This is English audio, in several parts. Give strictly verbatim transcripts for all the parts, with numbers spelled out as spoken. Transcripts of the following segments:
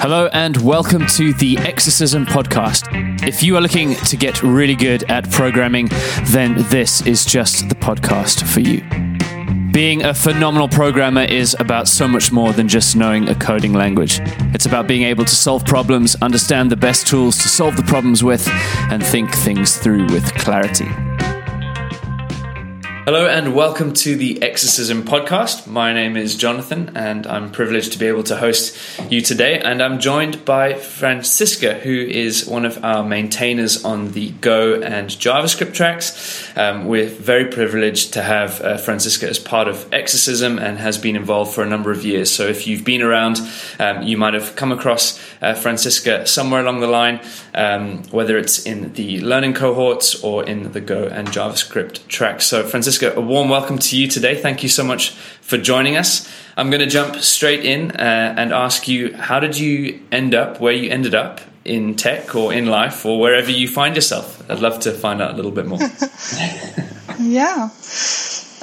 Hello and welcome to the Exercism podcast. If you are looking to get really good at programming, then this is just the podcast for you. Being a phenomenal programmer is about so much more than just knowing a coding language. It's about being able to solve problems, understand the best tools to solve the problems with, and think things through with clarity. Hello and welcome to the Exercism podcast. My name is Jonathan and I'm privileged to be able to host you today. And I'm joined by Francisca, who is one of our maintainers on the Go and JavaScript tracks. Um, we're very privileged to have uh, Francisca as part of Exercism and has been involved for a number of years. So if you've been around, um, you might have come across uh, Francisca somewhere along the line, um, whether it's in the learning cohorts or in the Go and JavaScript tracks. So Francisca, a warm welcome to you today. Thank you so much for joining us. I'm going to jump straight in uh, and ask you, how did you end up where you ended up in tech or in life or wherever you find yourself? I'd love to find out a little bit more. Yeah.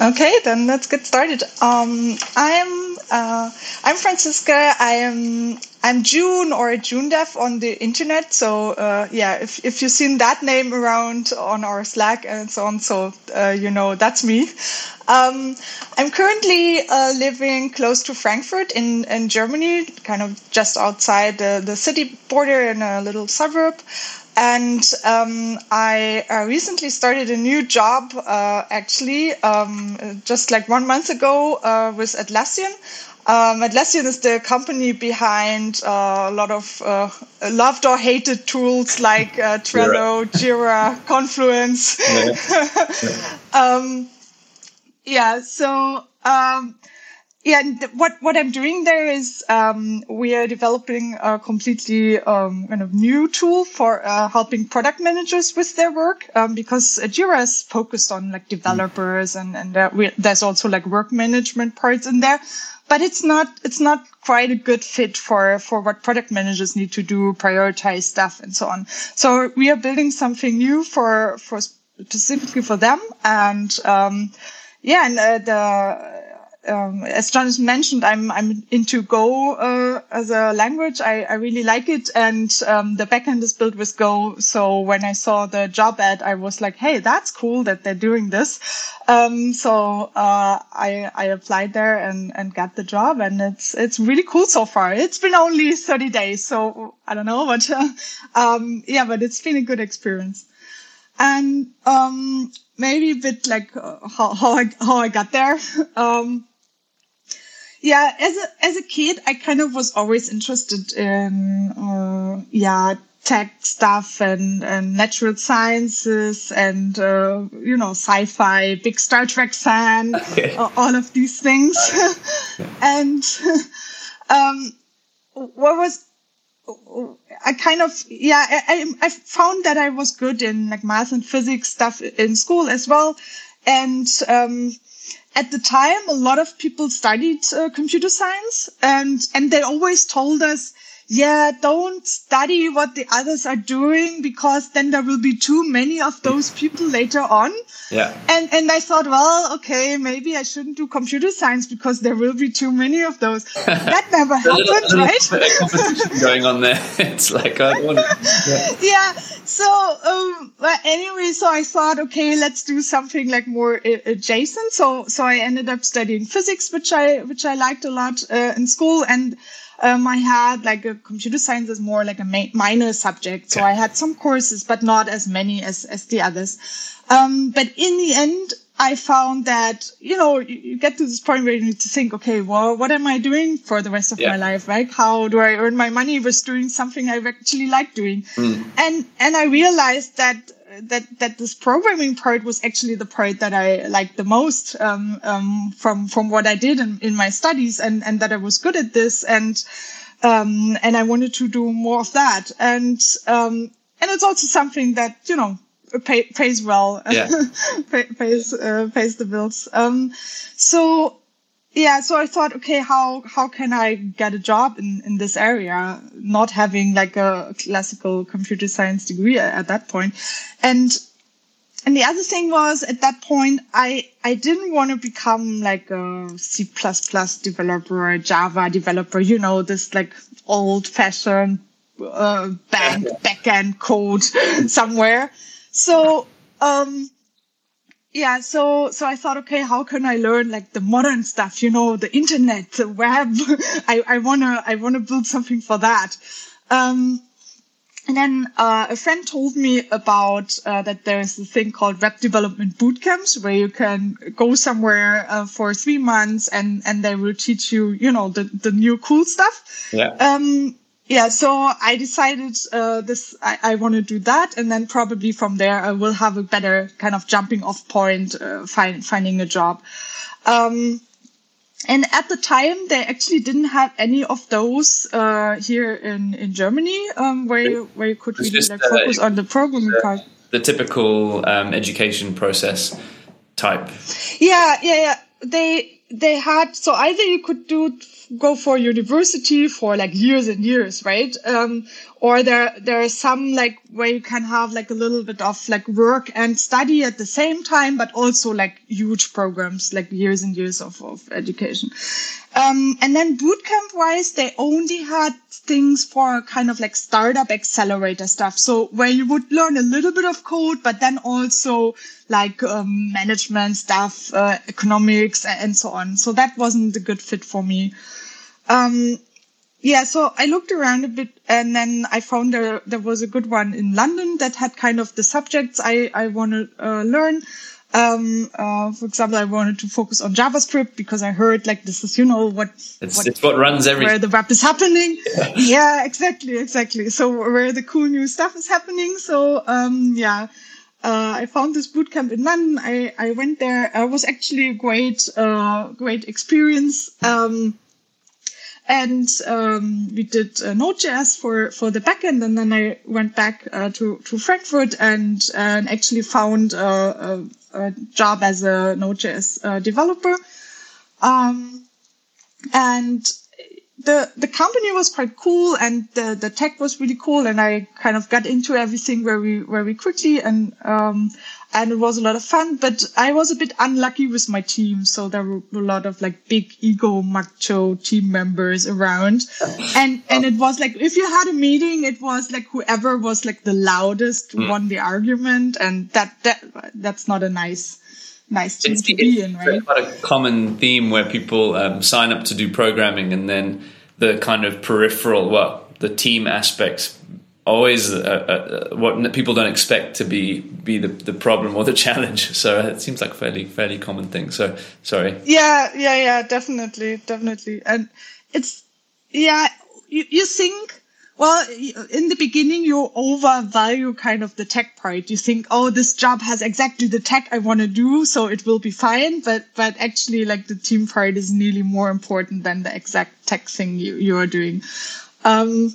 Okay, then let's get started. Um, I'm uh, I'm Francisca. I am I'm June or junedev on the internet. So uh, yeah, if if you've seen that name around on our Slack and so on, so uh, you know that's me. Um, I'm currently uh, living close to Frankfurt in, in Germany, kind of just outside the, the city border in a little suburb. And um, I uh, recently started a new job, uh, actually, um, just like one month ago uh, with Atlassian. Um, Atlassian is the company behind uh, a lot of uh, loved or hated tools like uh, Trello, Jira, Confluence. Yeah. um, yeah, so... Um, Yeah, and what, what I'm doing there is um, we are developing a completely um, kind of new tool for uh, helping product managers with their work um, because Jira is focused on like developers and and there, we, there's also like work management parts in there, but it's not it's not quite a good fit for for what product managers need to do, prioritize stuff and so on. So we are building something new for for specifically for them, and um, yeah, and uh, the. Um, as Jonathan mentioned, I'm I'm into Go uh, as a language. I, I really like it, and um, the backend is built with Go. So when I saw the job ad, I was like, "Hey, that's cool that they're doing this." Um, so uh, I I applied there and, and got the job, and it's it's really cool so far. It's been only thirty days, so I don't know, but uh, um, yeah, but it's been a good experience. And um, maybe a bit like uh, how how I how I got there. Um, Yeah, as a as a kid, I kind of was always interested in uh, yeah tech stuff and, and natural sciences and uh, you know sci-fi. Big Star Trek fan, okay. uh, all of these things. And um, what was I kind of yeah I I found that I was good in like math and physics stuff in school as well, and. Um, At the time, a lot of people studied uh, computer science, and, and they always told us, yeah, don't study what the others are doing because then there will be too many of those people later on. Yeah. And and I thought, well, okay, maybe I shouldn't do computer science because there will be too many of those. That never happened, right? There's a competition going on there. It's like, I don't want to. Yeah. yeah. So, um, but anyway, so I thought, okay, let's do something like more adjacent. So, so I ended up studying physics, which I, which I liked a lot uh, in school. And Um, I had like a computer science is more like a ma- minor subject. So I had some courses, but not as many as, as the others. Um, but in the end, I found that, you know, you, you get to this point where you need to think, okay, well, what am I doing for the rest of yeah. my life? Right? How do I earn my money with doing something I actually like doing? Mm. And, and I realized that, that, that this programming part was actually the part that I liked the most, um, um, from, from what I did in, in my studies and, and that I was good at this. And, um, and I wanted to do more of that. And, um, and it's also something that, you know, pay, pays well, yeah. pay, pays, uh, pays the bills. Um, so, yeah, so I thought, okay, how, how can I get a job in, in this area, not having like a classical computer science degree at, at that point. And, and the other thing was at that point, I, I didn't want to become like a C plus plus developer or a Java developer, you know, this like old-fashioned uh, back, back-end code somewhere. So, um, yeah, so, so I thought, okay, how can I learn like the modern stuff, you know, the internet, the web? I, I wanna, I wanna build something for that. Um, and then, uh, a friend told me about, uh, that there is a thing called web development bootcamps where you can go somewhere uh, for three months and, and they will teach you, you know, the, the new cool stuff. Yeah. Um, Yeah, so I decided uh, this. I, I want to do that, and then probably from there I will have a better kind of jumping-off point, uh, find, finding a job. Um, and at the time, they actually didn't have any of those uh, here in in Germany, um, where you, where you could really just, like, uh, focus on the programming uh, part. The typical um, education process type. Yeah, yeah, yeah. They they had so either you could do. go for university for like years and years, right? Um, or there, there are some like where you can have like a little bit of like work and study at the same time, but also like huge programs, like years and years of, of education. Um, and then bootcamp wise, they only had things for kind of like startup accelerator stuff. So where you would learn a little bit of code, but then also like um, management stuff, uh, economics and so on. So that wasn't a good fit for me. Um, yeah, so I looked around a bit and then I found there, there was a good one in London that had kind of the subjects I, I want to uh, learn. Um, uh, for example, I wanted to focus on JavaScript because I heard like this is, you know, what, it's what, it's what runs everything. Where the web is happening. Yeah. yeah, exactly, exactly. So where the cool new stuff is happening. So, um, yeah. Uh, I found this bootcamp in London. I, I went there. It was actually a great, uh, great experience. Um, And um, we did uh, Node.js for, for the backend, and then I went back uh, to, to Frankfurt and, and actually found uh, a, a job as a Node.js uh, developer. Um, and the the company was quite cool, and the, the tech was really cool, and I kind of got into everything very very quickly, and um, and it was a lot of fun. But I was a bit unlucky with my team, so there were a lot of like big ego macho team members around, and and it was like if you had a meeting, it was like whoever was like the loudest mm. won the argument, and that that that's not a nice nice team it's, to be in, right? It's quite a common theme where people um, sign up to do programming, and then the kind of peripheral, well, the team aspects. Always uh, uh, what people don't expect to be be the, the problem or the challenge. So it seems like a fairly fairly common thing. So sorry. Yeah, yeah, yeah, definitely, definitely. And it's yeah, you, you think well in the beginning you overvalue kind of the tech part. You think, oh, this job has exactly the tech I want to do, so it will be fine. But but actually, like the team part is nearly more important than the exact tech thing you you are doing. Um,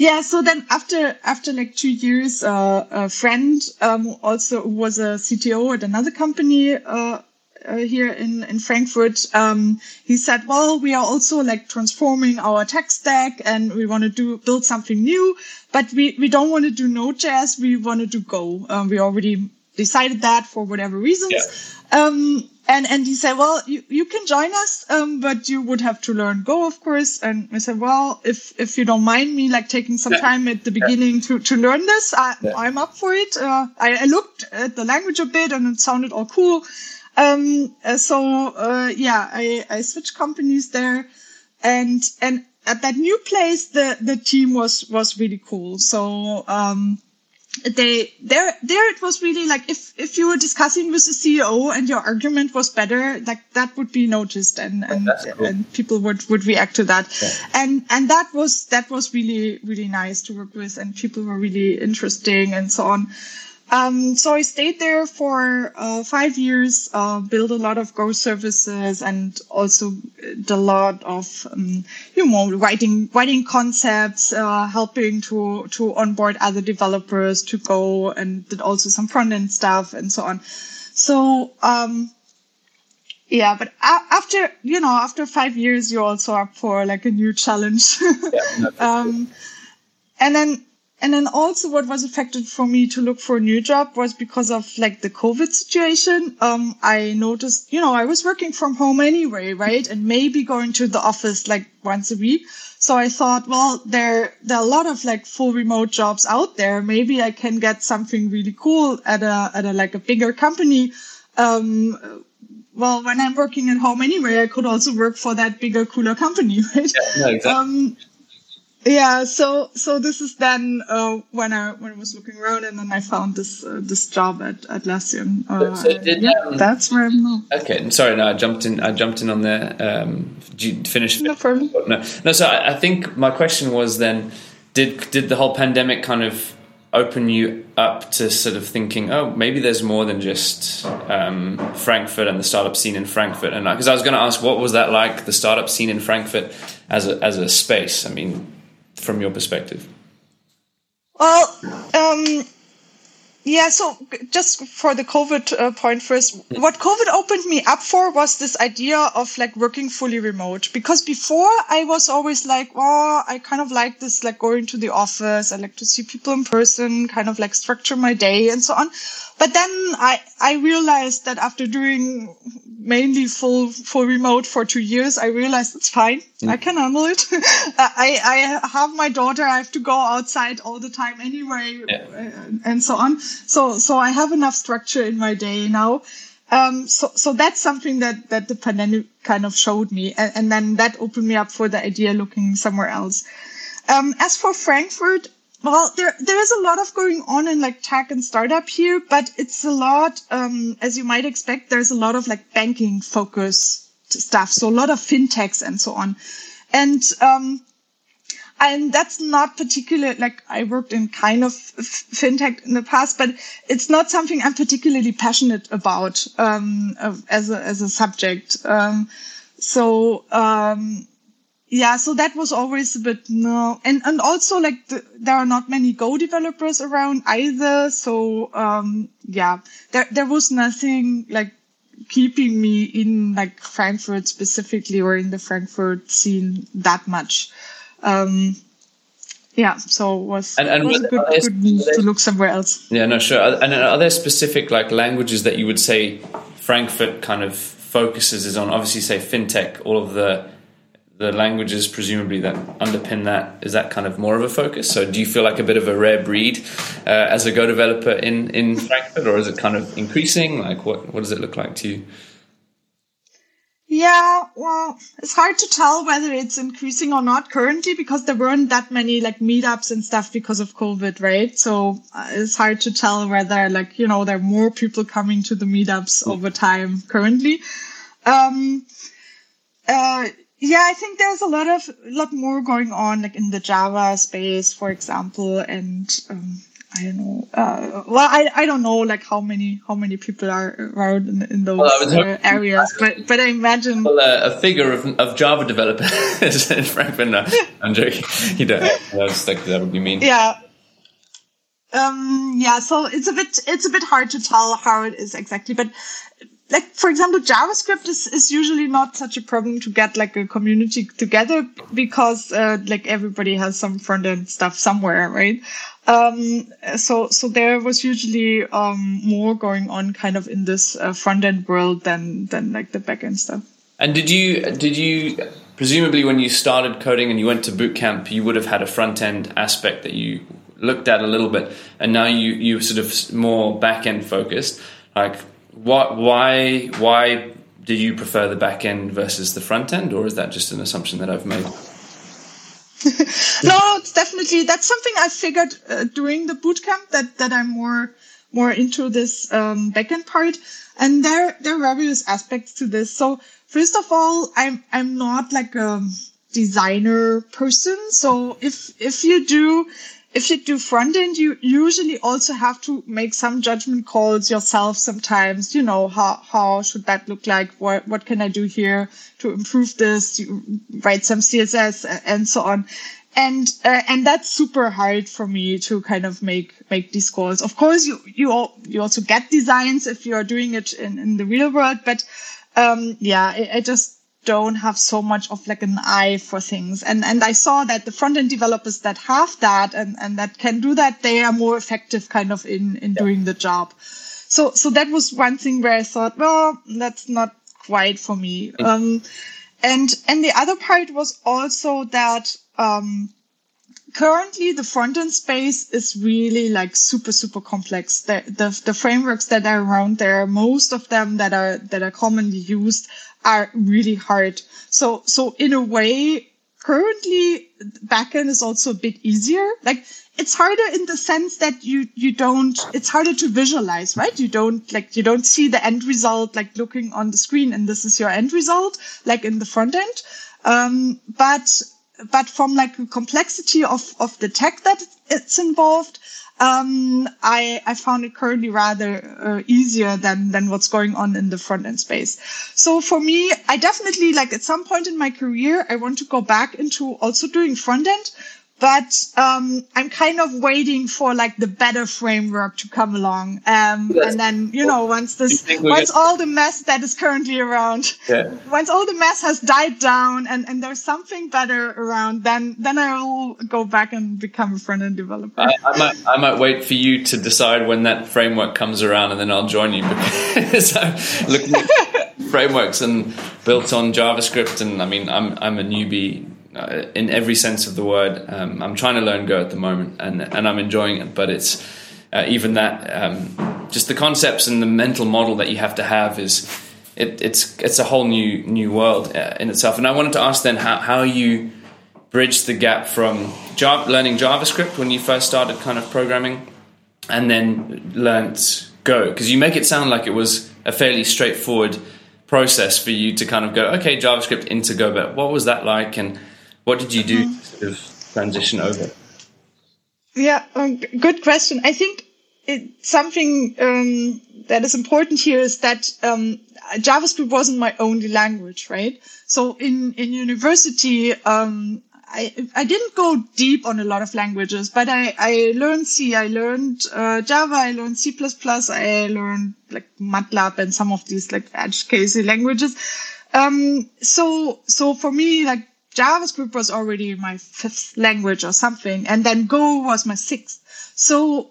Yeah, so then after after like two years, uh, a friend um, also was a C T O at another company uh, uh, here in in Frankfurt. Um, he said, "Well, we are also like transforming our tech stack, and we want to do build something new, but we we don't want to do Node.js. We want to do Go. Um, we already decided that for whatever reasons." Yeah. Um, And and he said, well, you, you can join us, um, but you would have to learn Go, of course. And I said, well, if if you don't mind me like taking some yeah. time at the beginning yeah. to, to learn this, I, yeah. I'm up for it. Uh, I, I looked at the language a bit, and it sounded all cool. Um, so uh, yeah, I, I switched companies there, and and at that new place, the the team was was really cool. So. Um, They there there it was really like if if you were discussing with the C E O and your argument was better, like that would be noticed and and, oh, cool. and people would, would react to that. Yeah. And and that was that was really, really nice to work with, and people were really interesting and so on. Um so I stayed there for uh, five years, uh built a lot of Go services, and also did a lot of um, you know writing writing concepts, uh helping to to onboard other developers to Go, and did also some front end stuff and so on. So um yeah, but after you know after five years, you're also up for like a new challenge. yeah, no, um, and then. And then also what was affected for me to look for a new job was because of like the COVID situation. Um, I noticed, you know, I was working from home anyway, right? And maybe going to the office like once a week. So I thought, well, there, there are a lot of like full remote jobs out there. Maybe I can get something really cool at a, at a like a bigger company. Um, well, when I'm working at home anyway, I could also work for that bigger, cooler company, right? Yeah, no, exactly. Um, Yeah, so so this is then uh, when I when I was looking around, and then I found this uh, this job at Atlassian. Uh, so, so did, um, that's where I'm now. Okay, I'm sorry. No, I jumped in. I jumped in on there. Um, did you finish? No problem. No, no. So I, I think my question was then: Did did the whole pandemic kind of open you up to sort of thinking, oh, maybe there's more than just um, Frankfurt and the startup scene in Frankfurt? And because I, I was going to ask, what was that like, the startup scene in Frankfurt as a, as a space? I mean, from your perspective? Well, um, yeah, so just for the COVID uh, point first, what COVID opened me up for was this idea of like working fully remote, because before I was always like, oh, I kind of like this, like going to the office. I like to see people in person, kind of like structure my day and so on. But then I, I realized that after doing mainly full, full remote for two years, I realized it's fine. Mm. I can handle it. I, I have my daughter. I have to go outside all the time anyway, yeah. and so on. So, so I have enough structure in my day now. Um, so, so that's something that, that the pandemic kind of showed me. And, and then that opened me up for the idea looking somewhere else. Um, as for Frankfurt, well, there, there is a lot of going on in like tech and startup here, but it's a lot, um, as you might expect, there's a lot of like banking focused stuff. So a lot of fintechs and so on. And, um, and that's not particular, like I worked in kind of fintech in the past, but it's not something I'm particularly passionate about, um, as a, as a subject. Um, so, um, Yeah, so that was always a bit no, and and also like the, there are not many Go developers around either. So um yeah, there there was nothing like keeping me in like Frankfurt specifically or in the Frankfurt scene that much. Um Yeah, so it was, and, and it was a good, there, good need to look somewhere else. Yeah, no, sure. And are there specific like languages that you would say Frankfurt kind of focuses is on? Obviously, say fintech, all of the. The languages presumably that underpin that, is that kind of more of a focus? So do you feel like a bit of a rare breed uh, as a Go developer in, in Frankfurt, or is it kind of increasing? Like what, what does it look like to you? Yeah, well, it's hard to tell whether it's increasing or not currently, because there weren't that many like meetups and stuff because of COVID, right? So uh, it's hard to tell whether like, you know, there are more people coming to the meetups mm. over time currently. Um, uh, Yeah, I think there's a lot of lot more going on, like in the Java space, for example, and um, I don't know. Uh, well, I I don't know, like how many how many people are around in, in those well, uh, areas, but but I imagine well, uh, a figure of of Java developers in Frankfurt. No, I'm joking. You don't. That's like that would be mean. Yeah. Um. Yeah. So it's a bit it's a bit hard to tell how it is exactly, but. Like, for example, JavaScript is, is usually not such a problem to get like a community together, because uh, like everybody has some front end stuff somewhere, right? Um, so, so there was usually um, more going on kind of in this uh, front end world than, than like the back end stuff. And did you, did you, presumably when you started coding and you went to boot camp, you would have had a front end aspect that you looked at a little bit, and now you, you sort of more back end focused, like, What? Why? Why do you prefer the back end versus the front end, or is that just an assumption that I've made? No, it's definitely that's something I figured uh, during the bootcamp that that I'm more more into this um, back end part, and there there are various aspects to this. So first of all, I'm I'm not like a designer person. So if if you do. If you do front end, you usually also have to make some judgment calls yourself sometimes. You know, how, how should that look like? What, what can I do here to improve this? You write some C S S and so on. And, uh, and that's super hard for me to kind of make, make these calls. Of course, you, you, all, you also get designs if you are doing it in, in the real world. But, um, yeah, I, I just, don't have so much of like an eye for things. And and I saw that the front end developers that have that and, and that can do that, they are more effective kind of in, in yeah. doing the job. So so that was one thing where I thought, well, that's not quite for me. Mm. Um, and and the other part was also that um, currently the front end space is really like super super complex. The, the the frameworks that are around there, most of them that are that are commonly used, are really hard. So so in a way, currently backend is also a bit easier. Like it's harder in the sense that you you don't. It's harder to visualize, right? You don't like you don't see the end result like looking on the screen, and this is your end result, like in the front end. Um, but but from like a complexity of of the tech that it's involved. Um, I, I found it currently rather uh, easier than, than what's going on in the front end space. So for me, I definitely like at some point in my career, I want to go back into also doing front end, but, um, I'm kind of waiting for like the better framework to come along. Um, yes. And then, you know, once this, once all the mess that is currently around, yeah. once all the mess has died down and, and there's something better around, then, then I will go back and become a front end developer. I, I might, I might wait for you to decide when that framework comes around and then I'll join you. So looking at frameworks and built on JavaScript. And I mean, I'm, I'm a newbie in every sense of the word. um, I'm trying to learn Go at the moment, and and I'm enjoying it, but it's uh, even that um, just the concepts and the mental model that you have to have is it, it's it's a whole new new world uh, in itself. And I wanted to ask then how, how you bridge the gap from job, learning JavaScript when you first started kind of programming and then learnt Go, because you make it sound like it was a fairly straightforward process for you to kind of go, okay, JavaScript into Go, but what was that like and what did you do to sort of transition over? Yeah, um, good question. I think it, something um, that is important here is that um, JavaScript wasn't my only language, right? So in, in university, um, I, I didn't go deep on a lot of languages, but I, I learned C, I learned uh, Java, I learned C plus plus, I learned like MATLAB and some of these like edge case languages. Um, so, so for me, like, JavaScript was already my fifth language or something, and then Go was my sixth. So,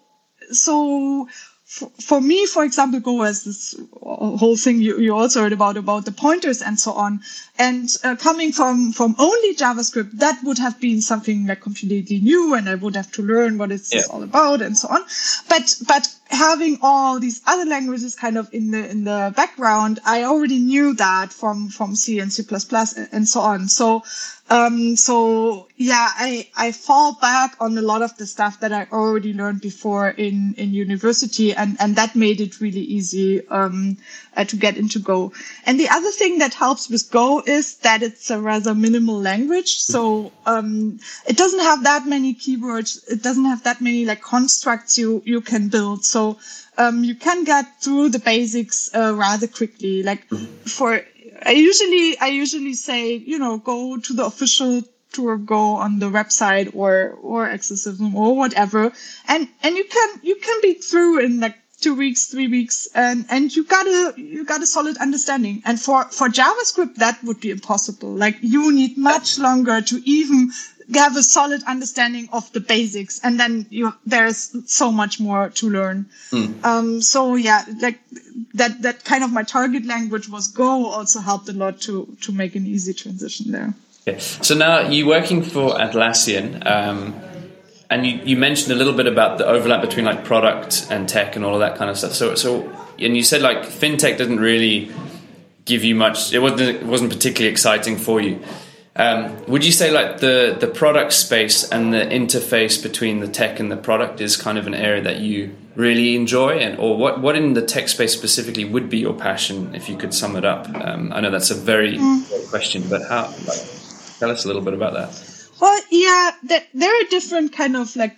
so for, for me, for example, Go was this whole thing you, you also heard about, about the pointers and so on. And uh, coming from, from only JavaScript, that would have been something like completely new, and I would have to learn what it's yeah. all about and so on. But, but having all these other languages kind of in the, in the background, I already knew that from, from C and C plus plus and so on. So, um, so yeah, I, I fall back on a lot of the stuff that I already learned before in, in university, and, and that made it really easy, um, uh, to get into Go. And the other thing that helps with Go is that it's a rather minimal language. So, um, it doesn't have that many keywords. It doesn't have that many like constructs you, you can build. So So um, you can get through the basics uh, rather quickly. Like, for I usually I usually say, you know, go to the official tour, go on the website or or Exercism or whatever, and and you can you can be through in like two weeks, three weeks, and and you got a you got a solid understanding. And for for JavaScript, that would be impossible. Like, you need much longer to even have a solid understanding of the basics, and then you, there's so much more to learn. Mm. Um, so yeah, like that, that kind of my target language was Go, also helped a lot to, to make an easy transition there. Okay. So now you're working for Atlassian, um, and you, you mentioned a little bit about the overlap between like product and tech and all of that kind of stuff. So, so, and you said like fintech didn't really give you much, it wasn't, it wasn't particularly exciting for you. Um, would you say like the, the product space and the interface between the tech and the product is kind of an area that you really enjoy, and or what, what in the tech space specifically would be your passion, if you could sum it up? Um, I know that's a very mm. great question, but how? Like, tell us a little bit about that. Well, yeah, there, there are different kind of like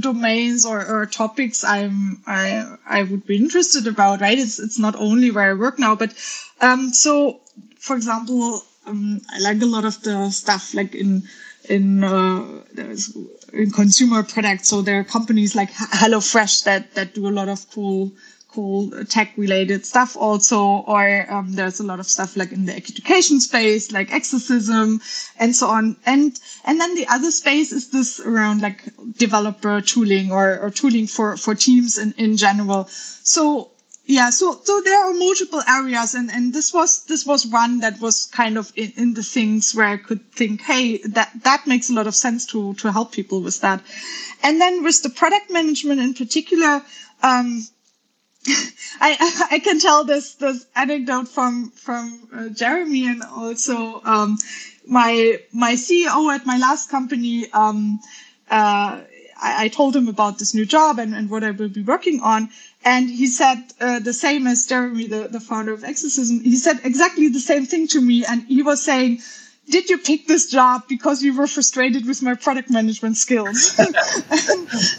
domains or, or topics I'm I I would be interested about, right? It's it's not only where I work now, but um, so for example. Um, I like a lot of the stuff like in in uh, in consumer products. So there are companies like HelloFresh that that do a lot of cool cool tech related stuff also, or um, there's a lot of stuff like in the education space, like Exercism and so on. And, and then the other space is this around like developer tooling or, or tooling for, for teams in, in general. So yeah, so, so there are multiple areas, and, and this was, this was one that was kind of in, in the things where I could think, hey, that, that makes a lot of sense to, to help people with that. And then with the product management in particular, um, I, I can tell this, this anecdote from, from uh, Jeremy, and also, um, my, my C E O at my last company, um, uh, I, I told him about this new job and, and what I will be working on. And he said uh, the same as Jeremy, the, the founder of Exercism. He said exactly the same thing to me. And he was saying, did you pick this job because you were frustrated with my product management skills?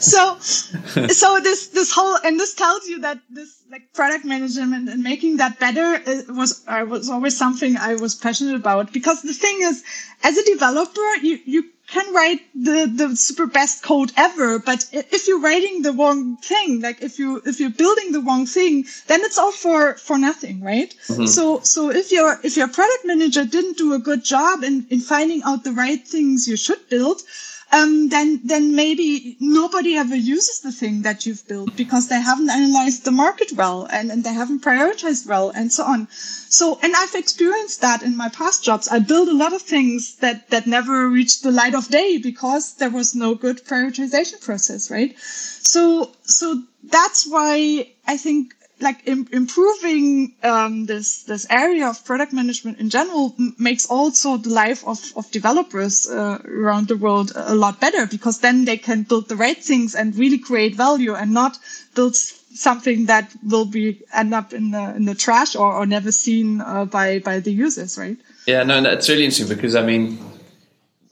so so this this whole, and this tells you that this like product management and making that better it was uh, was always something I was passionate about. Because the thing is, as a developer, you you can write the, the super best code ever, but if you're writing the wrong thing, like if you, if you're building the wrong thing, then it's all for, for nothing, right? Mm-hmm. So, so if your, if your product manager didn't do a good job in, in finding out the right things you should build, um, then, then maybe nobody ever uses the thing that you've built because they haven't analyzed the market well, and, and they haven't prioritized well, and so on. So, and I've experienced that in my past jobs. I built a lot of things that, that never reached the light of day because there was no good prioritization process, right? So, so that's why I think like im- improving, um, this, this area of product management in general m- makes also the life of, of developers, uh, around the world a lot better, because then they can build the right things and really create value and not build something that will be end up in the, in the trash or, or never seen, uh, by, by the users, right? Yeah, no, that's really interesting, because I mean,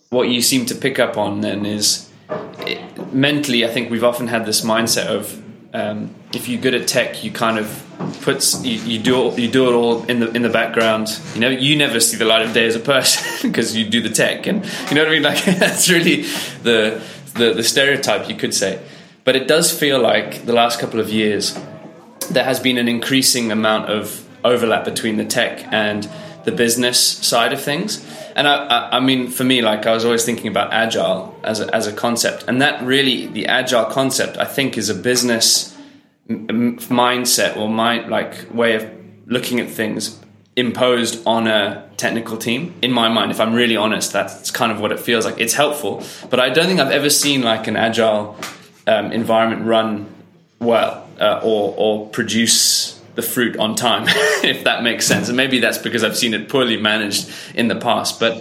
what you seem to pick up on then is it, mentally, I think we've often had this mindset of, Um, if you're good at tech, you kind of puts you, you do all, you do it all in the in the background. You know, you never see the light of day as a person because you do the tech, and you know what I mean. Like that's really the, the the stereotype, you could say. But it does feel like the last couple of years there has been an increasing amount of overlap between the tech and the business side of things. And I, I, I mean, for me, like I was always thinking about agile as a, as a concept, and that really, the agile concept, I think, is a business m- mindset or mind like way of looking at things imposed on a technical team. In my mind, if I'm really honest, that's kind of what it feels like. It's helpful, but I don't think I've ever seen like an agile um, environment run well uh, or or produce the fruit on time, if that makes sense. And maybe that's because I've seen it poorly managed in the past, but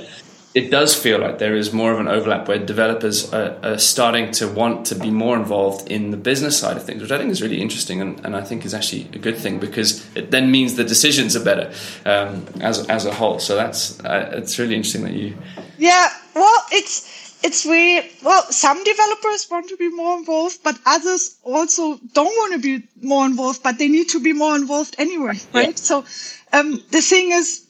it does feel like there is more of an overlap where developers are, are starting to want to be more involved in the business side of things, which I think is really interesting. And, and I think is actually a good thing, because it then means the decisions are better um, as, as a whole. So that's, uh, it's really interesting that you... Yeah, well, it's... It's we well, some developers want to be more involved, but others also don't want to be more involved, but they need to be more involved anyway, right? Yeah. So um, the thing is,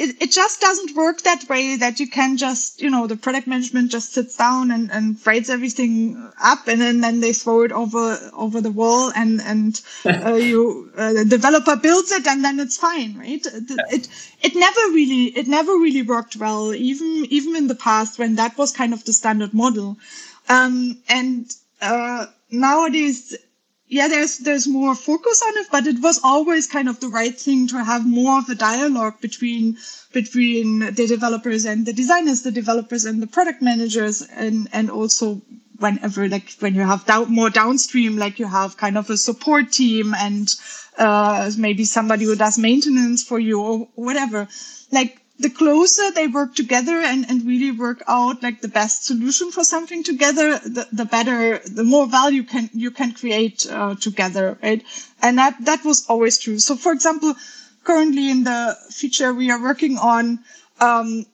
it, it just doesn't work that way that you can just, you know, the product management just sits down and, and writes everything up, and then, then they throw it over over the wall, and, and uh, you uh, the developer builds it, and then it's fine, right? It, it, It never really, it never really worked well, even, even in the past when that was kind of the standard model. Um, and, uh, nowadays, yeah, there's, there's more focus on it, but it was always kind of the right thing to have more of a dialogue between, between the developers and the designers, the developers and the product managers, and, and also whenever, like when you have down, more downstream, like you have kind of a support team and, uh, maybe somebody who does maintenance for you or whatever, like the closer they work together and, and really work out like the best solution for something together, the, the better, the more value can, you can create, uh, together, right? And that, that was always true. So for example, currently in the feature we are working on, um,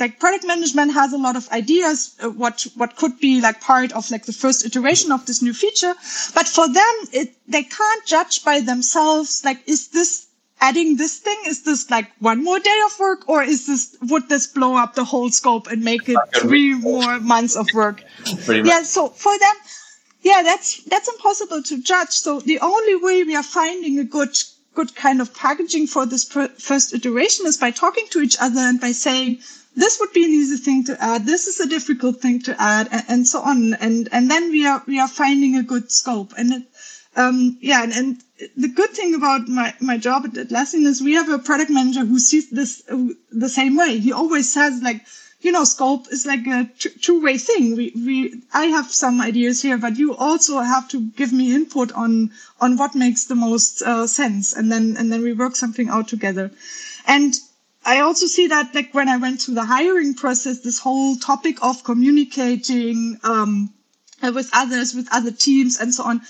like product management has a lot of ideas, uh, what, what could be like part of like the first iteration of this new feature. But for them, it, they can't judge by themselves. Like, is this adding this thing? Is this like one more day of work, or is this, would this blow up the whole scope and make it three more months of work? Yeah. So for them, Yeah, that's that's impossible to judge. So the only way we are finding a good good kind of packaging for this pr- first iteration is by talking to each other and by saying, this would be an easy thing to add, this is a difficult thing to add, and, and so on. And and then we are we are finding a good scope. And it, um yeah, and, and the good thing about my, my job at Atlassian is we have a product manager who sees this uh, the same way. He always says, like, you know, scope is like a t- two-way thing. We, we, I have some ideas here, but you also have to give me input on, on what makes the most uh, sense. And then, and then we work something out together. And I also see that, like, when I went through the hiring process, this whole topic of communicating, um, with others, with other teams and so on,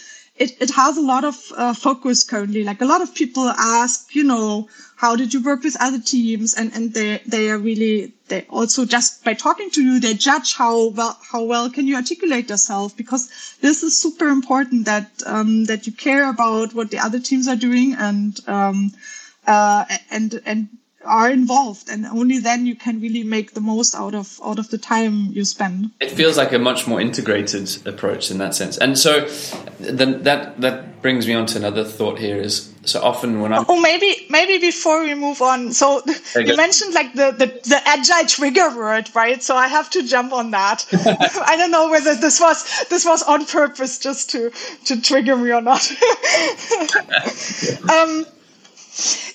It, it has a lot of uh, focus currently. Like, a lot of people ask, you know, how did you work with other teams? And, and they, they are really, they also just by talking to you, they judge how well, how well can you articulate yourself? Because this is super important that, um, that you care about what the other teams are doing and, um, uh, and, and are involved. And only then you can really make the most out of, out of the time you spend. It feels like a much more integrated approach in that sense. And so then that, that brings me on to another thought here is, so often when I... Oh, maybe, maybe before we move on. So you go. mentioned like the, the, the agile trigger word, right? So I have to jump on that. I don't know whether this was, this was on purpose just to, to trigger me or not. um,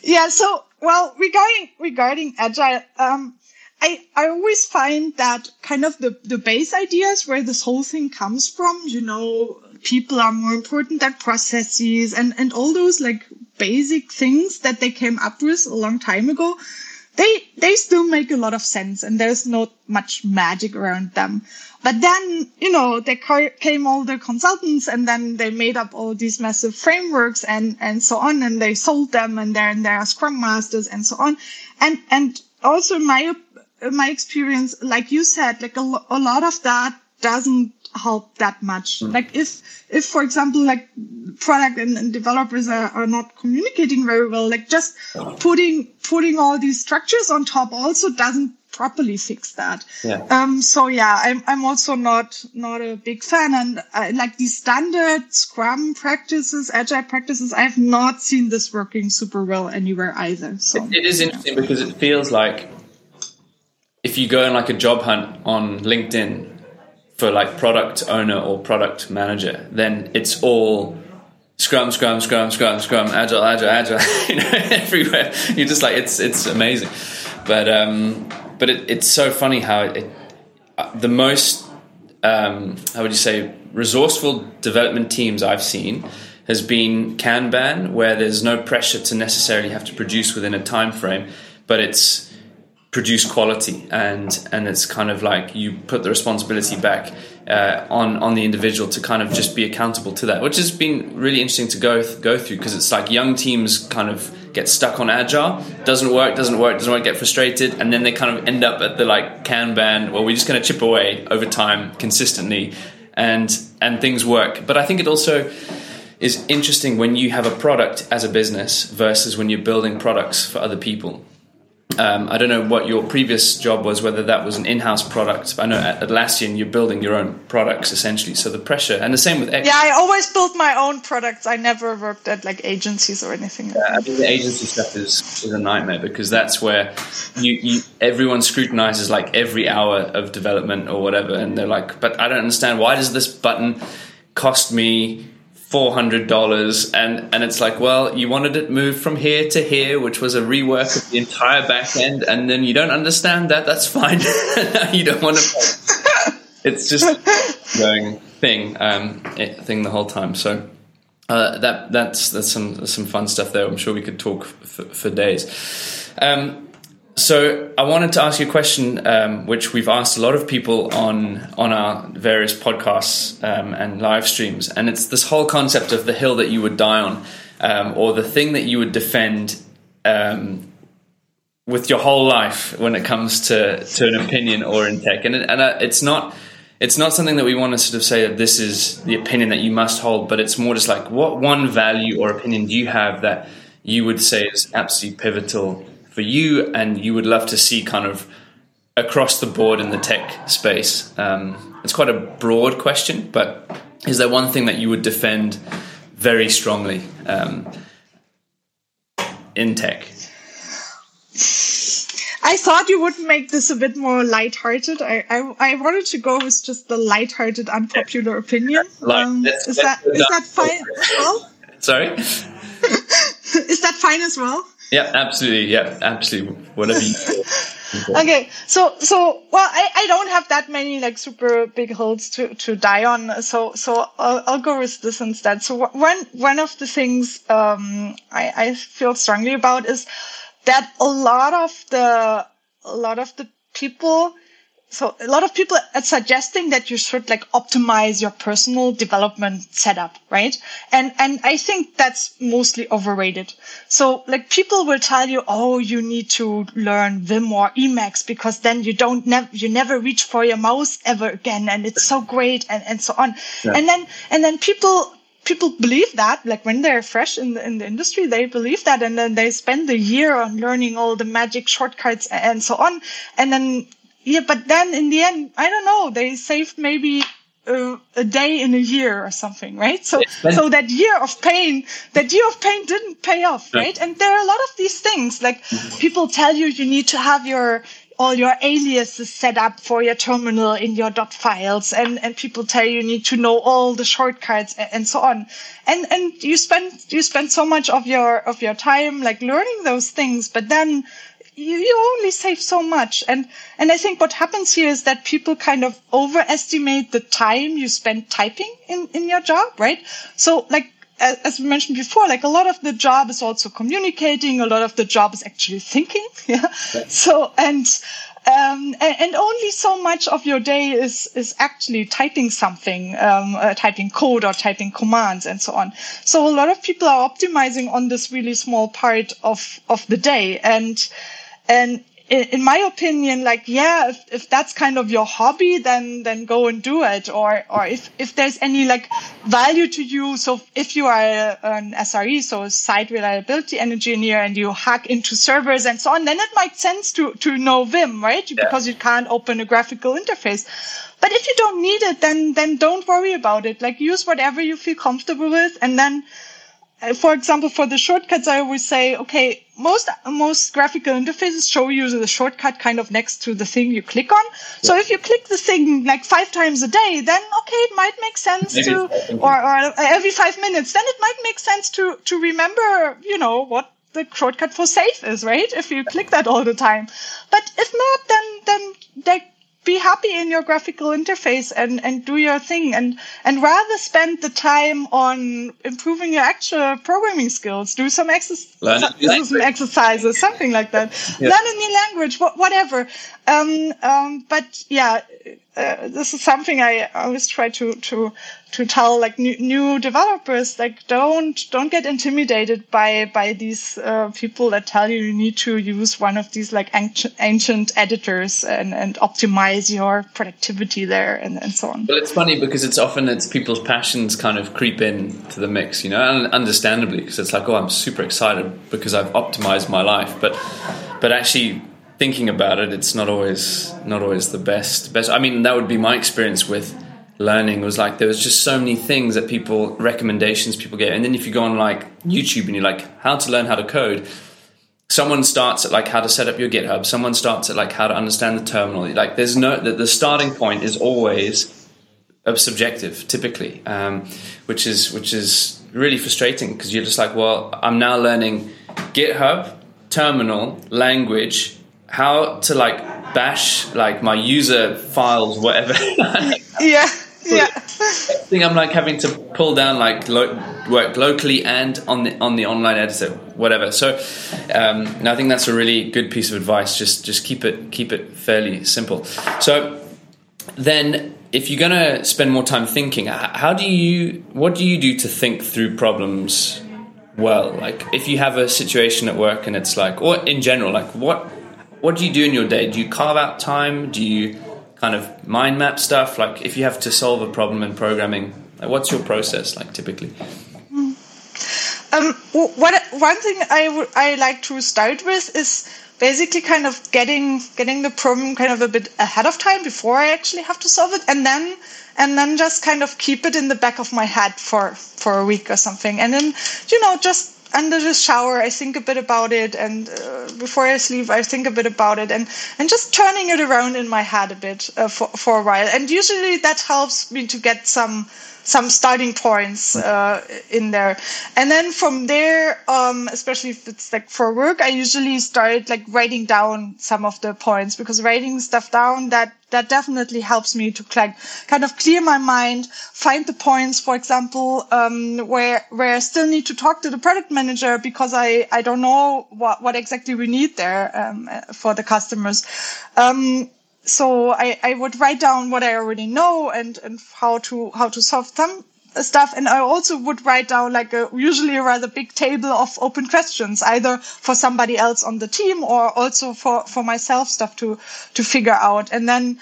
yeah. So, Well, regarding regarding agile, um, I I always find that kind of the the base ideas where this whole thing comes from. You know, people are more important than processes, and and all those like basic things that they came up with a long time ago. They they still make a lot of sense, and there's not much magic around them. But then, you know, there came all the consultants, and then they made up all these massive frameworks and and so on, and they sold them, and then there are Scrum Masters and so on. And and also in my in my experience, like you said, like a, lo- a lot of that doesn't help that much. Mm. Like if if for example, like product and, and developers are, are not communicating very well, like just putting putting all these structures on top also doesn't properly fix that. Yeah. Um, so yeah, I'm I'm also not not a big fan, and I, like these standard Scrum practices, agile practices, I've not seen this working super well anywhere either. So it, it is interesting yeah. because it feels like if you go on like a job hunt on LinkedIn for like product owner or product manager, then it's all Scrum, Scrum, Scrum, Scrum, Scrum, Agile, Agile, Agile, you know, everywhere. You're just like, it's it's amazing. But um, but it, it's so funny how it, uh, the most, um, how would you say, resourceful development teams I've seen has been Kanban, where there's no pressure to necessarily have to produce within a time frame, but it's produce quality, and and it's kind of like you put the responsibility back uh, on on the individual to kind of just be accountable to that, which has been really interesting to go th- go through, because it's like young teams kind of get stuck on agile, doesn't work, doesn't work, doesn't work, get frustrated, and then they kind of end up at the like Kanban, well, we're just going to chip away over time consistently, and and things work. But I think it also is interesting when you have a product as a business versus when you're building products for other people. Um, I don't know what your previous job was, whether that was an in-house product. I know at Atlassian you're building your own products essentially. So the pressure, and the same with X. Yeah, I always built my own products. I never worked at like agencies or anything. Yeah, I think the agency stuff is, is a nightmare, because that's where you, you everyone scrutinizes like every hour of development or whatever, and they're like, but I don't understand, why does this button cost me four hundred dollars, and and it's like, well, you wanted it moved from here to here, which was a rework of the entire back end, and then you don't understand that, that's fine. You don't want to it's just going thing um thing the whole time. So uh that that's that's some some fun stuff there. I'm sure we could talk for, for days. um So I wanted to ask you a question, um, which we've asked a lot of people on on our various podcasts um, and live streams, and it's this whole concept of the hill that you would die on, um, or the thing that you would defend um, with your whole life when it comes to, to an opinion or in tech. And, it, and it's not it's not something that we want to sort of say that this is the opinion that you must hold, but it's more just like, what one value or opinion do you have that you would say is absolutely pivotal for you, and you would love to see kind of across the board in the tech space? Um, it's quite a broad question, but is there one thing that you would defend very strongly um, in tech? I thought you would make this a bit more lighthearted. I I, I wanted to go with just the lighthearted, unpopular opinion. Um, is that is that fine as well? Sorry? Is that fine as well? Yeah, absolutely. Yeah, absolutely. Whatever you do. Okay, so so well, I, I don't have that many like super big holes to, to die on. So so I'll, I'll go with this instead. So one one of the things um, I I feel strongly about is that a lot of the a lot of the people, so a lot of people are suggesting that you should like optimize your personal development setup, right? And and I think that's mostly overrated. So like people will tell you, oh, you need to learn Vim or Emacs because then you don't never you never reach for your mouse ever again, and it's so great, and, and so on. Yeah. And then and then people. People believe that, like when they're fresh in the, in the industry, they believe that, and then they spend the year on learning all the magic shortcuts and so on. And then, yeah, but then in the end, I don't know, they saved maybe uh, a day in a year or something, right? So, yeah. so that year of pain, that year of pain didn't pay off, right? right? And there are a lot of these things, like people tell you you need to have your all your aliases set up for your terminal in your dot files, and, and people tell you you need to know all the shortcuts and, and so on. And and you spend you spend so much of your of your time like learning those things, but then you, you only save so much. And and I think what happens here is that people kind of overestimate the time you spend typing in, in your job, right? So like as we mentioned before, like a lot of the job is also communicating. A lot of the job is actually thinking. Yeah. Right. So, and, um, and only so much of your day is, is actually typing something, um, uh, typing code or typing commands and so on. So a lot of people are optimizing on this really small part of, of the day. And, and, in my opinion, like, yeah, if, if that's kind of your hobby, then, then go and do it. Or, or if, if there's any like value to you. So if you are a, an S R E, so a site reliability engineer, and you hack into servers and so on, then it makes sense to, to know Vim, right? Yeah. Because you can't open a graphical interface. But if you don't need it, then, then don't worry about it. Like use whatever you feel comfortable with. And then, for example, for the shortcuts, I always say, okay, most most graphical interfaces show you the shortcut kind of next to the thing you click on. So yeah. If you click the thing like five times a day, then okay, it might make sense Maybe to, or, or every five minutes, then it might make sense to to remember, you know, what the shortcut for save is, right? If you click that all the time. But if not, then then they. Be happy in your graphical interface and, and do your thing, and, and rather spend the time on improving your actual programming skills. Do some, exerc- do some exercises, something like that. Yeah. Learn a new language, whatever. Um, um, but yeah, uh, this is something I always try to to to tell like new, new developers. Like don't don't get intimidated by by these uh, people that tell you you need to use one of these like ancient, ancient editors and, and optimize your productivity there and, and so on. Well, it's funny because it's often it's people's passions kind of creep in to the mix, you know, and understandably because it's like, oh, I'm super excited because I've optimized my life, but but actually. Thinking about it, it's not always not always the best. Best. I mean, that would be my experience with learning. Was like there was just so many things that people recommendations people get, and then if you go on like YouTube and you're like how to learn how to code, someone starts at like how to set up your GitHub. Someone starts at like how to understand the terminal. Like there's no the, the starting point is always subjective, typically, um, which is which is really frustrating because you're just like, well, I'm now learning GitHub, terminal, language. How to like bash like my user files, whatever. yeah, yeah. I think I'm like having to pull down like lo- work locally and on the on the online editor, whatever. So, um, and I think that's a really good piece of advice. Just just keep it keep it fairly simple. So then, if you're gonna spend more time thinking, how do you what do you do to think through problems? Well, like if you have a situation at work and it's like, or in general, like what. What do you do in your day? Do you carve out time? Do you kind of mind map stuff? Like if you have to solve a problem in programming, like what's your process like typically? Um, what one thing I w- I like to start with is basically kind of getting getting the problem kind of a bit ahead of time before I actually have to solve it, and then and then just kind of keep it in the back of my head for, for a week or something. And then, you know, just under the shower, I think a bit about it, and uh, before I sleep, I think a bit about it, and, and just turning it around in my head a bit uh, for, for a while. And usually that helps me to get some some starting points uh, in there. And then from there, um, especially if it's like for work, I usually start like writing down some of the points, because writing stuff down, that that definitely helps me to like kind of clear my mind, find the points, for example, um, where where I still need to talk to the product manager because I, I don't know what, what exactly we need there um, for the customers. Um, so I, I would write down what I already know and, and how to how to solve them. Stuff, and I also would write down like a usually a rather big table of open questions, either for somebody else on the team or also for for myself stuff to to figure out. And then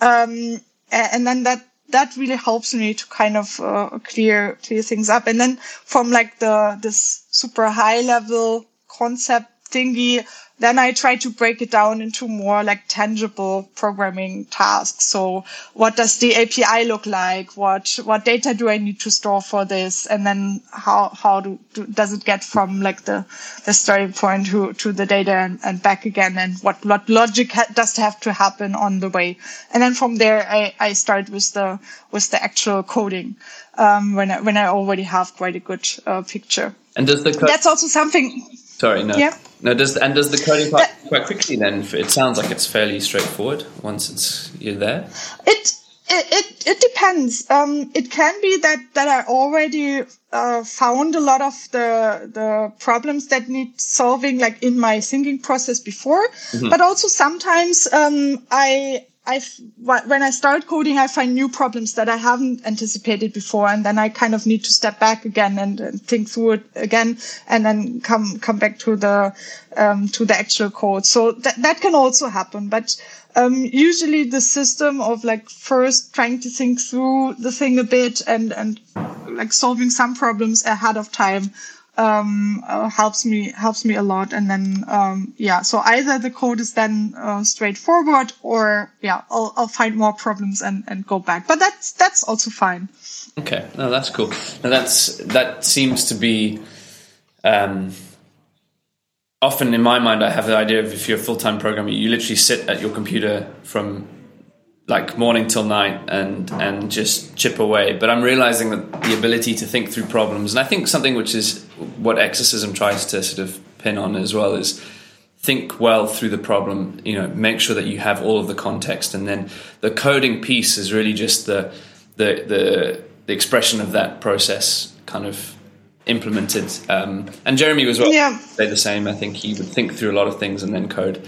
um and then that that really helps me to kind of uh, clear clear things up. And then from like the this super high level concept thingy, then I try to break it down into more like tangible programming tasks. So what does the A P I look like? What, what data do I need to store for this? And then how, how do, do does it get from like the, the starting point to, to the data and, and back again? And what, what logic ha- does have to happen on the way? And then from there, I, I start with the, with the actual coding. Um, when I, when I already have quite a good uh, picture. And does the co- that's also something. Sorry, no. Yeah. No, does and does the coding part that, quite quickly then? It sounds like it's fairly straightforward once it's you're there. It it it, it depends. Um, it can be that, that I already uh, found a lot of the the problems that need solving, like in my thinking process before. Mm-hmm. But also sometimes um, I. I've, when I start coding, I find new problems that I haven't anticipated before. And then I kind of need to step back again and, and think through it again and then come, come back to the, um, to the actual code. So that, that can also happen. But, um, usually the system of like first trying to think through the thing a bit and, and like solving some problems ahead of time, um, uh, helps me, helps me a lot. And then, um, yeah, so either the code is then, uh, straightforward or, yeah, I'll, I'll find more problems and, and go back. But that's, that's also fine. Okay. No, that's cool. Now that's, that seems to be, um, often in my mind, I have the idea of if you're a full-time programmer, you literally sit at your computer from like morning till night and, and just chip away. But I'm realizing that the ability to think through problems, and I think something which is what Exercism tries to sort of pin on as well, is think well through the problem, you know, make sure that you have all of the context. And then the coding piece is really just the, the, the, the expression of that process kind of implemented. Um, and Jeremy was well, yeah. Say the same. I think he would think through a lot of things and then code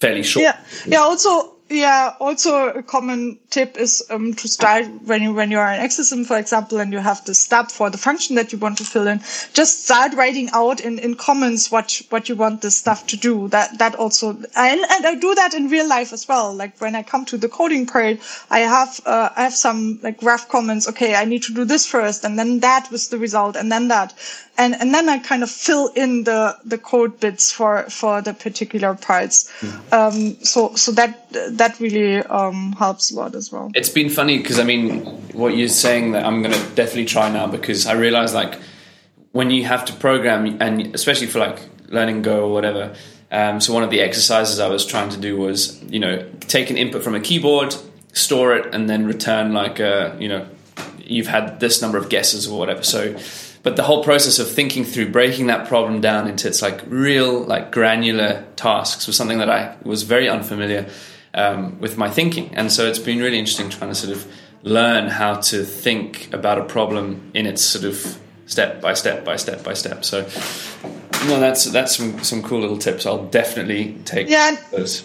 fairly short. Yeah. Yeah. Also, Yeah. Also, a common tip is um, to start when you when you are in Exercism, for example, and you have the stub for the function that you want to fill in. Just start writing out in, in comments what what you want this stuff to do. That that also, and, and I do that in real life as well. Like when I come to the coding part, I have uh, I have some like rough comments. Okay, I need to do this first, and then that was the result, and then that, and and then I kind of fill in the the code bits for for the particular parts. Um. So so that. That really um, helps a lot as well. It's been funny because, I mean, what you're saying that I'm going to definitely try now, because I realize, like, when you have to program, and especially for, like, learning Go or whatever, um, so one of the exercises I was trying to do was, you know, take an input from a keyboard, store it, and then return, like, a, you know, you've had this number of guesses or whatever. So, but the whole process of thinking through, breaking that problem down into its, like, real, like, granular tasks was something that I was very unfamiliar Um, with my thinking, and so it's been really interesting trying to sort of learn how to think about a problem in its sort of step by step by step by step. So, no, that's that's some some cool little tips. I'll definitely take yeah. those.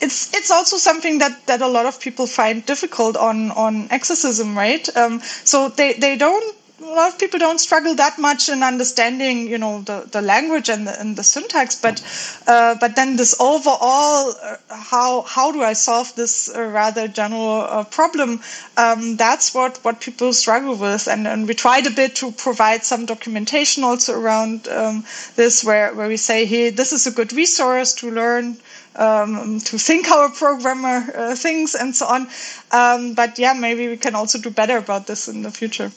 It's it's also something that, that a lot of people find difficult on on Exercism, right? Um, so they they don't a lot of people don't struggle that much in understanding, you know, the, the language and the, and the syntax. But uh, but then this overall, uh, how how do I solve this uh, rather general uh, problem? Um, that's what, what people struggle with. And, and we tried a bit to provide some documentation also around um, this, where, where we say, hey, this is a good resource to learn. Um, to think how a programmer uh, thinks and so on. Um, but yeah, maybe we can also do better about this in the future.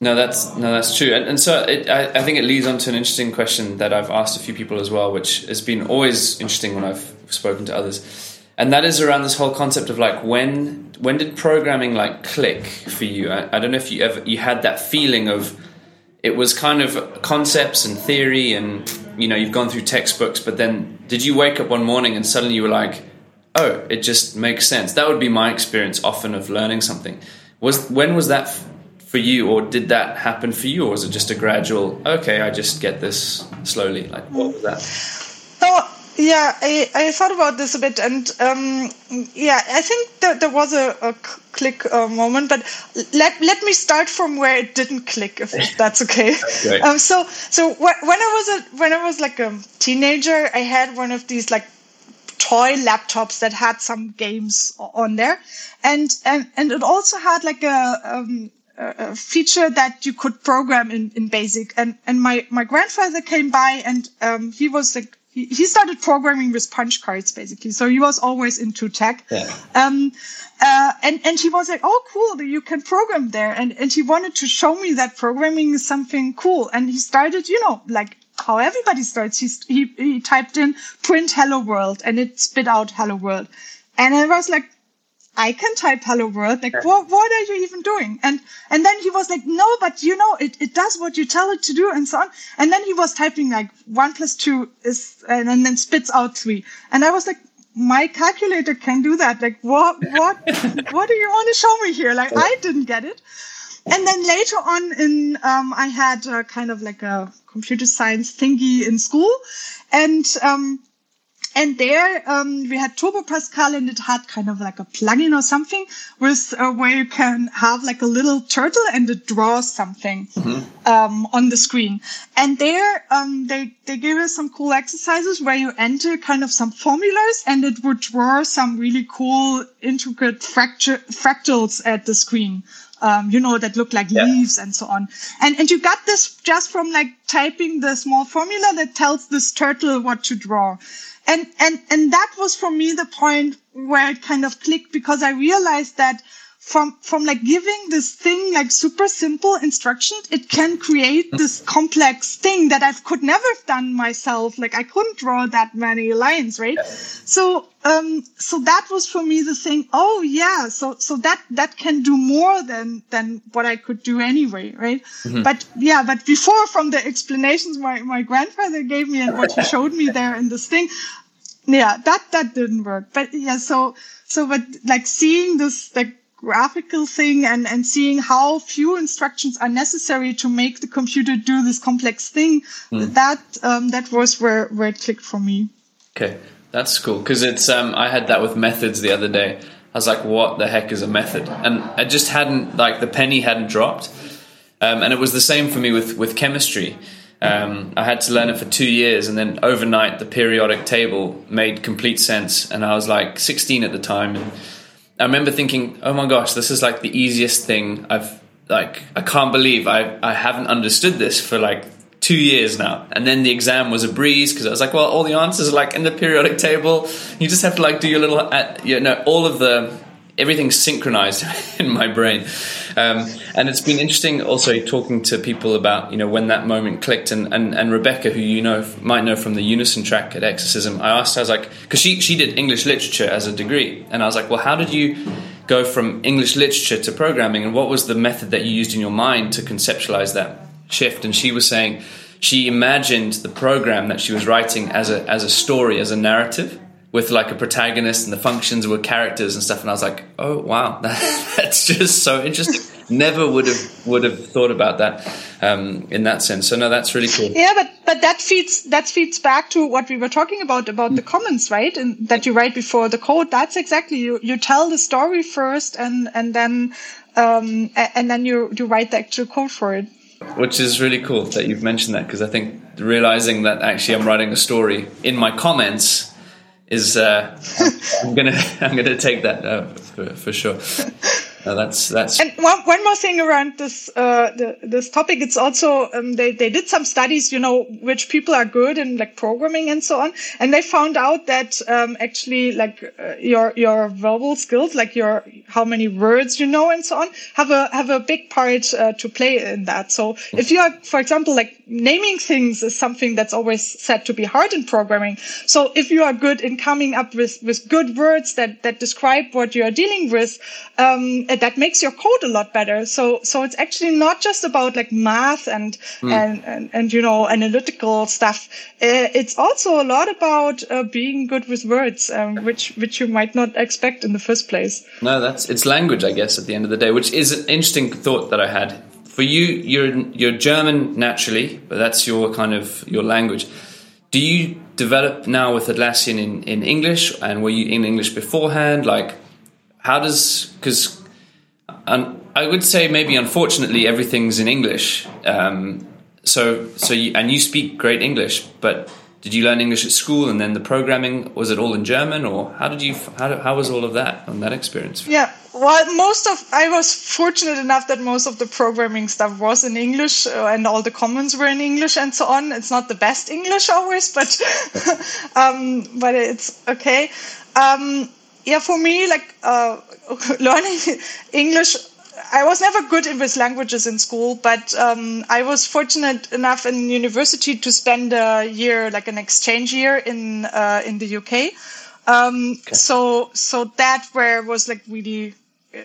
No, that's no, that's true. And, and so it, I, I think it leads on to an interesting question that I've asked a few people as well, which has been always interesting when I've spoken to others. And that is around this whole concept of like, when when did programming like click for you? I, I don't know if you ever you had that feeling of it was kind of concepts and theory and, you know, you've gone through textbooks, but then did you wake up one morning and suddenly you were like, oh, it just makes sense? That would be my experience often of learning something. Was when was that f- for you, or did that happen for you, or was it just a gradual, okay, I just get this slowly? Like, what was that? Oh, yeah, I, I thought about this a bit, and um, yeah, I think that there was a, a click uh, moment, but let let me start from where it didn't click, if that's okay. Right. Um, so so wh- when I was a, when I was like a teenager, I had one of these like toy laptops that had some games on there, and and, and it also had like a. Um, a feature that you could program in, in BASIC. And, and my, my grandfather came by and, um, he was like, he, he started programming with punch cards basically. So he was always into tech. Yeah. Um, uh, and, and he was like, oh, cool, you can program there. And, and he wanted to show me that programming is something cool. And he started, you know, like, how everybody starts. He, he, he typed in print hello world and it spit out hello world. And I was like, I can type hello world. Like, what, what are you even doing? And, and then he was like, no, but you know, it, it does what you tell it to do and so on. And then he was typing like one plus two is, and, and then spits out three. And I was like, my calculator can do that. Like, what, what, what do you want to show me here? Like, I didn't get it. And then later on in, um, I had a kind of like a computer science thingy in school, and, um, And there, um, we had Turbo Pascal, and it had kind of like a plugin or something with uh, where you can have like a little turtle and it draws something, mm-hmm. um, on the screen. And there, um, they, they gave us some cool exercises where you enter kind of some formulas and it would draw some really cool intricate fracture, fractals at the screen. Um, you know, that look like yeah. leaves and so on. And, and you got this just from like typing the small formula that tells this turtle what to draw. And, and, and that was for me the point where it kind of clicked, because I realized that from, from like giving this thing like super simple instructions, it can create this complex thing that I could never have done myself. Like I couldn't draw that many lines, right? Yeah. So, um, so that was for me the thing. Oh yeah. So, so that, that can do more than, than what I could do anyway. Right. Mm-hmm. But yeah, but before, from the explanations my, my grandfather gave me and what he showed me there in this thing, yeah, that, that didn't work. But yeah, so, so, but like seeing this, like, graphical thing and, and seeing how few instructions are necessary to make the computer do this complex thing, mm. that um, that was where, where it clicked for me. Okay, that's cool, because it's um, I had that with methods the other day. I was like, what the heck is a method? And I just hadn't, like the penny hadn't dropped. Um, and it was the same for me with, with chemistry. Um, I had to learn it for two years and then overnight the periodic table made complete sense. And I was like sixteen at the time, and I remember thinking, oh my gosh, this is like the easiest thing I've, like, I can't believe I, I haven't understood this for like two years now. And then the exam was a breeze, because I was like, well, all the answers are like in the periodic table. You just have to like do your little, you know, all of the, everything's synchronized in my brain. Um, and it's been interesting also talking to people about, you know, when that moment clicked. And, and, and Rebecca, who you know might know from the Unison track at Exercism, I asked her, I was like, because she, she did English literature as a degree. And I was like, well, how did you go from English literature to programming? And what was the method that you used in your mind to conceptualize that shift? And she was saying she imagined the program that she was writing as a as a story, as a narrative, with like a protagonist and the functions were characters and stuff. And I was like, oh, wow, that, that's just so interesting. Never would have would have thought about that um, in that sense. So, no, that's really cool. Yeah, but, but that feeds that feeds back to what we were talking about, about mm. the comments, right? And that you write before the code. That's exactly, you, you tell the story first and, and then um, and then you, you write the actual code for it. Which is really cool that you've mentioned that, because I think realizing that actually I'm writing a story in my comments is uh, I'm gonna I'm gonna take that uh, for, for sure. No, that's that's. And one one more thing around this uh, the, this topic, it's also um, they they did some studies, you know, which people are good in like programming and so on, and they found out that um, actually like uh, your your verbal skills, like your how many words you know and so on, have a have a big part uh, to play in that. So mm-hmm. if you are, for example, like naming things is something that's always said to be hard in programming. So if you are good in coming up with with good words that that describe what you are dealing with, um, that makes your code a lot better. So, so it's actually not just about like math and mm. and, and and you know analytical stuff. Uh, it's also a lot about uh, being good with words, um, which which you might not expect in the first place. No, that's it's language, I guess, at the end of the day, which is an interesting thought that I had. For you, you're you're German naturally, but that's your kind of your language. Do you develop now with Atlassian in, in English, and were you in English beforehand? Like, how does because And I would say maybe, unfortunately, everything's in English. Um, so, so you, and you speak great English, but did you learn English at school, and then the programming, was it all in German, or how did you? How, how was all of that on that experience? Yeah. Well, most of I was fortunate enough that most of the programming stuff was in English, uh, and all the comments were in English and so on. It's not the best English always, but um, but it's okay. Um, yeah, for me, like. Uh, Learning English, I was never good with languages in school, but um, I was fortunate enough in university to spend a year, like an exchange year in uh, in the U K. Um, okay. So so that where was like really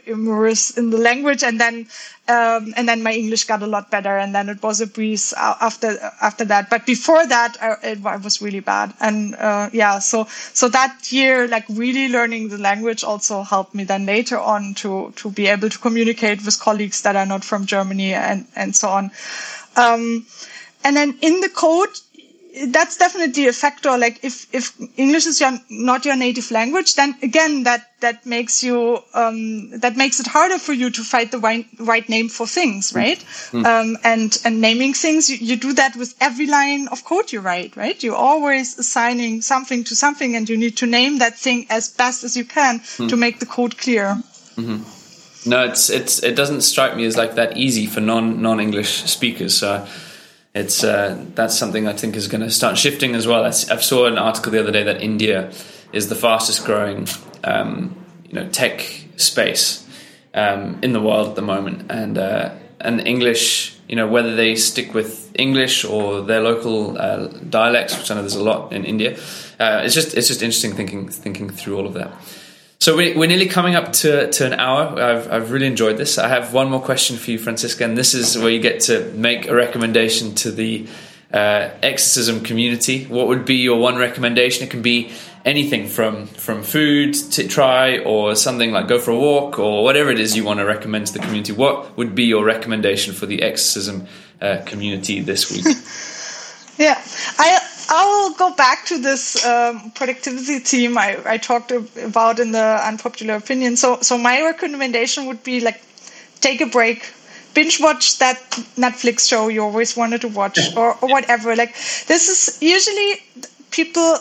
immersed in the language, and then um, and then my English got a lot better, and then it was a breeze after after that. But before that, I, it was really bad, and uh, yeah. So so that year, like really learning the language, also helped me then later on to to be able to communicate with colleagues that are not from Germany and and so on. Um, and then in the code. That's definitely a factor. Like if, if English is your, not your native language, then again, that, that makes you, um, that makes it harder for you to find the right, right name for things, right? Mm. Um, and, and naming things, you, you do that with every line of code you write, right? You're always assigning something to something, and you need to name that thing as best as you can mm. to make the code clear. Mm-hmm. No, it's, it's, it doesn't strike me as like that easy for non, non-English speakers. So. It's uh, that's something I think is going to start shifting as well. I saw an article the other day that India is the fastest growing, um, you know, tech space um, in the world at the moment, and uh, and English, you know, whether they stick with English or their local uh, dialects, which I know there's a lot in India. Uh, it's just it's just interesting thinking thinking through all of that. So we, we're nearly coming up to, to an hour. I've, I've really enjoyed this. I have one more question for you, Franziska, and this is where you get to make a recommendation to the uh, Exercism community. What would be your one recommendation? It can be anything from, from food to try, or something like go for a walk, or whatever it is you want to recommend to the community. What would be your recommendation for the Exercism uh, community this week? Yeah, I I'll go back to this um, productivity theme I, I talked about in the unpopular opinion. So, so my recommendation would be like, take a break, binge watch that Netflix show you always wanted to watch, or, or whatever. Like, this is usually people.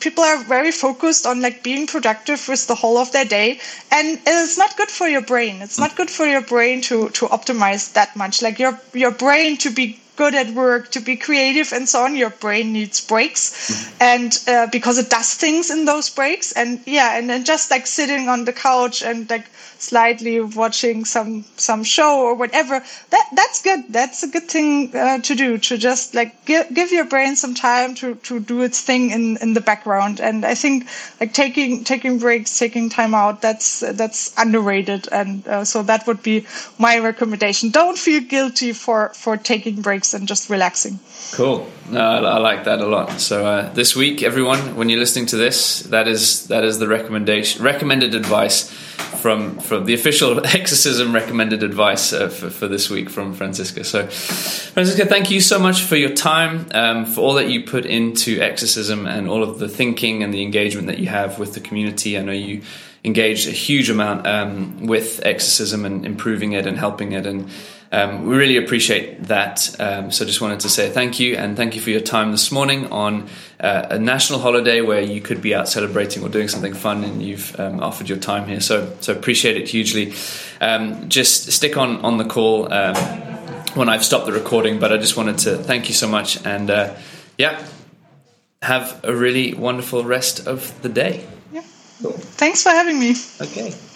People are very focused on like being productive with the whole of their day, and it's not good for your brain. It's not good for your brain to to optimize that much. Like your your brain to be good at work, to be creative and so on. Your brain needs breaks, mm-hmm. and uh, because it does things in those breaks. And yeah, and then just like sitting on the couch and like slightly watching some some show or whatever. That that's good. That's a good thing uh, to do. To just like give give your brain some time to to do its thing in in the background. And I think like taking taking breaks, taking time out, that's that's underrated. And uh, so that would be my recommendation. Don't feel guilty for, for taking breaks and just relaxing. Cool. No, I, I like that a lot. So uh, this week, everyone, when you're listening to this, that is that is the recommendation, recommended advice from from the official Exorcism recommended advice uh, for, for this week from Franziska. So Franziska, thank you so much for your time, um, for all that you put into Exorcism and all of the things. Thinking and the engagement that you have with the community. I know you engaged a huge amount um, with Exercism and improving it and helping it. And um, we really appreciate that. Um, so just wanted to say thank you, and thank you for your time this morning on uh, a national holiday where you could be out celebrating or doing something fun, and you've um, offered your time here. So so appreciate it hugely. Um, just stick on, on the call um, when I've stopped the recording, but I just wanted to thank you so much. And uh, yeah, have a really wonderful rest of the day. Cool. Thanks for having me. Okay.